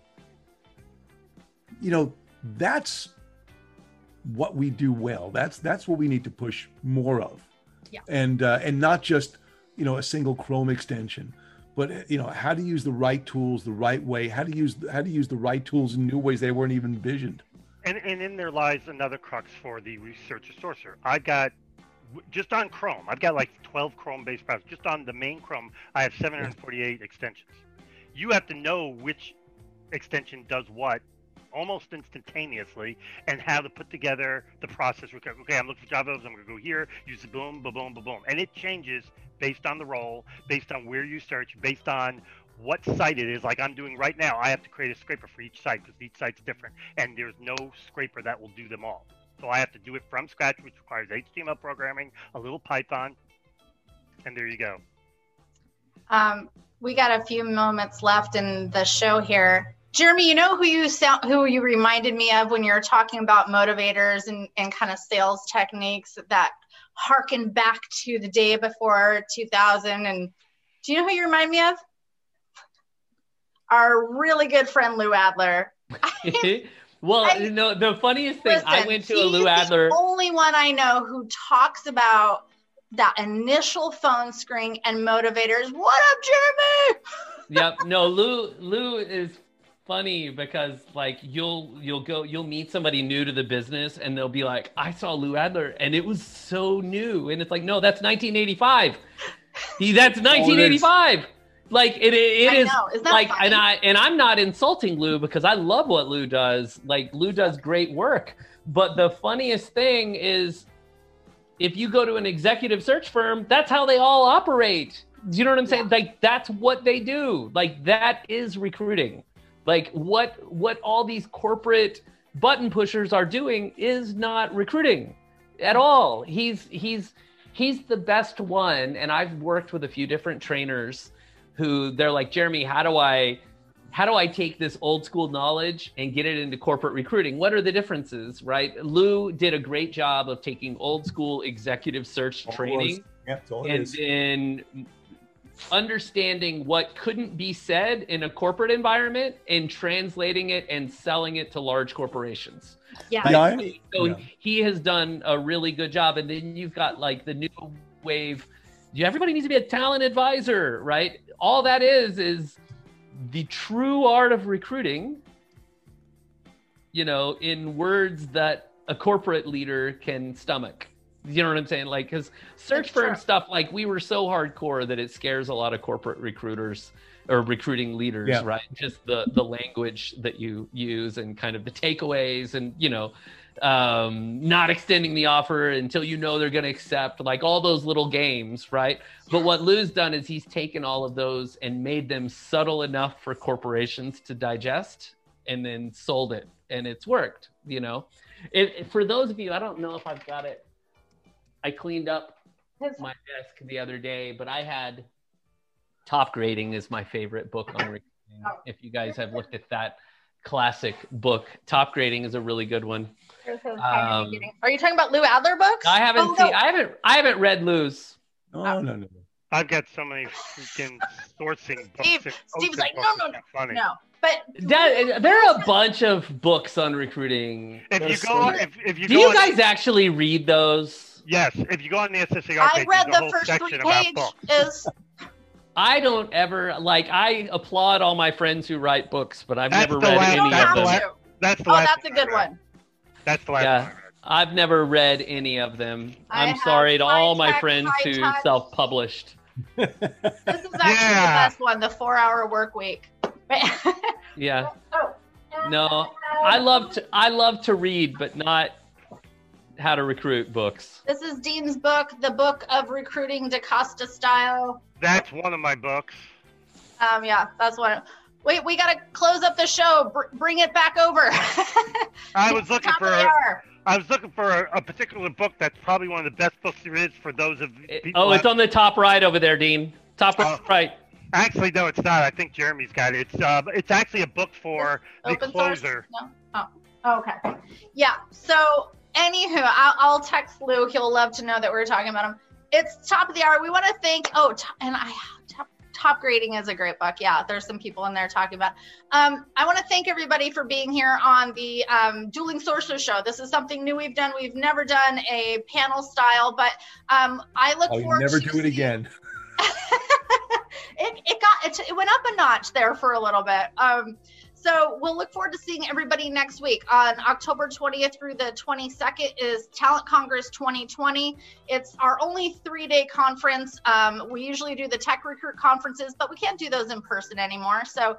You know, that's what we do well. That's what we need to push more of. Yeah. And not just, you know, a single Chrome extension. But, you know, how to use the right tools the right way, how to use the right tools in new ways they weren't even envisioned. And in there lies another crux for the researcher sourcer. I've got, just on Chrome, I've got like 12 Chrome-based browsers. Just on the main Chrome, I have 748 extensions. You have to know which extension does what almost instantaneously and how to put together the process. Okay, I'm looking for job openings, I'm going to go here, use the boom, ba boom, ba boom. And it changes based on the role, based on where you search, based on what site it is. Like I'm doing right now, I have to create a scraper for each site because each site's different and there's no scraper that will do them all. So I have to do it from scratch, which requires HTML programming, a little Python, and there you go. We got a few moments left in the show here. Jeremy, you know who you reminded me of when you were talking about motivators and kind of sales techniques that harken back to the day before 2000. And do you know who you remind me of? Our really good friend, Lou Adler. Well, you know, the funniest thing, I went to a Lou Adler. He's the only one I know who talks about that initial phone screen and motivators. What up, Jeremy? Yep. No, Lou is funny because like you'll meet somebody new to the business and they'll be like, I saw Lou Adler and it was so new, and it's like, no, that's 1985. That's 1985. Like it is. Is that like funny? and I'm not insulting Lou because I love what Lou does. Like Lou does great work, but the funniest thing is if you go to an executive search firm, that's how they all operate. Do you know what I'm saying? Yeah. Like that's what they do. Like that is recruiting. Like what all these corporate button pushers are doing is not recruiting at all. He's the best one. And I've worked with a few different trainers who they're like, Jeremy, how do I take this old school knowledge and get it into corporate recruiting? What are the differences, right? Lou did a great job of taking old school executive search training and then understanding what couldn't be said in a corporate environment and translating it and selling it to large corporations. He has done a really good job. And then you've got like the new wave, everybody needs to be a talent advisor, right? All that is the true art of recruiting, you know, in words that a corporate leader can stomach. You know what I'm saying? Like, because search firm stuff, like we were so hardcore that it scares a lot of corporate recruiters or recruiting leaders, right? Just the language that you use and kind of the takeaways and, you know, not extending the offer until you know they're going to accept, like all those little games, right? But what Lou's done is he's taken all of those and made them subtle enough for corporations to digest and then sold it. And it's worked, you know? For those of you, I don't know if I've got it. I cleaned up my desk the other day, but I had Top Grading is my favorite book on recruiting. If you guys have looked at that classic book, Top Grading is a really good one. Are you talking about Lou Adler books? I haven't read Lou's. No. I've got so many freaking sourcing books. Steve's like, no. But there are a bunch of books on recruiting. Do you guys actually read those? Yes, if you go on the SSAR page, I read the first three pages. I don't ever I applaud all my friends who write books, but I've never read any of them. That's the last one. I've never read any of them. I'm sorry to all my friends who self-published. This is actually the best one, the 4-hour work week. Yeah. No, I love to read, but not how to recruit books. This is Dean's book, The Book of Recruiting DaCosta Style. That's one of my books. Yeah, that's one. Wait, we got to close up the show. Bring it back over. I was looking for I was looking for a particular book that's probably one of the best books there is for those of people. Oh, it's on the top right over there, Dean. Top right. Actually, no, it's not. I think Jeremy's got it. It's actually a book for the closer. No? Oh, okay. Yeah. So, anywho, I'll text Lou. He'll love to know that we're talking about him. It's top of the hour. We want to thank. Oh, Top Grading is a great book. Yeah, there's some people in there talking about. I want to thank everybody for being here on the Dueling Sources show. This is something new we've done. We've never done a panel style, but I look forward to never do it again. it went up a notch there for a little bit. So we'll look forward to seeing everybody next week. On October 20th through the 22nd is Talent Congress 2020. It's our only three-day conference. We usually do the Tech Recruit conferences, but we can't do those in person anymore. So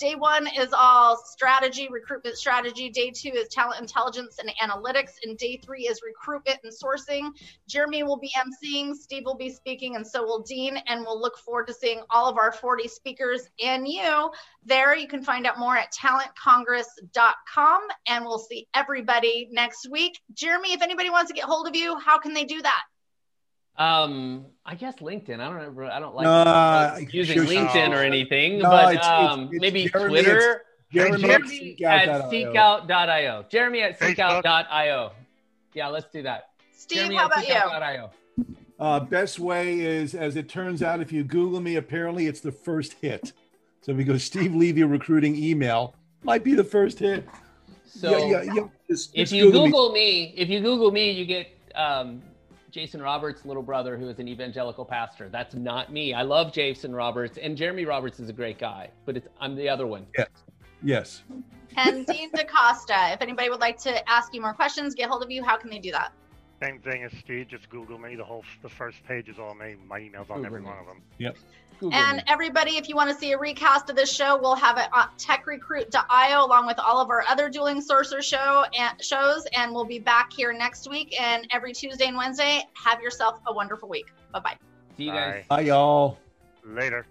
day one is all strategy, recruitment strategy. Day two is talent intelligence and analytics. And day three is recruitment and sourcing. Jeremy will be emceeing, Steve will be speaking, and so will Dean. And we'll look forward to seeing all of our 40 speakers and you there. You can find out more at talentcongress.com, and we'll see everybody next week. Jeremy, if anybody wants to get hold of you, how can they do that? I guess LinkedIn. I don't like using LinkedIn or anything, but it's maybe Jeremy, Twitter. Jeremy at seekout.io. Jeremy at seekout.io. Yeah, let's do that. Steve, Jeremy, how about you? Best way is, as it turns out, if you Google me, apparently it's the first hit. So we go, Steve Levy recruiting email might be the first hit. So yeah. Just if you Google me, you get Jason Roberts' little brother, who is an evangelical pastor. That's not me. I love Jason Roberts, and Jeremy Roberts is a great guy, but I'm the other one. Yes. Yes. And Dean DaCosta. If anybody would like to ask you more questions, get hold of you, how can they do that? Same thing as Steve. Just Google me. The first page is all me. My email's on every one of them. Yep. Google and me. Everybody, if you want to see a recast of this show, we'll have it on techrecruit.io along with all of our other Dueling Sourcer shows. And we'll be back here next week and every Tuesday and Wednesday. Have yourself a wonderful week. Bye-bye. See you guys. Bye, y'all. Later.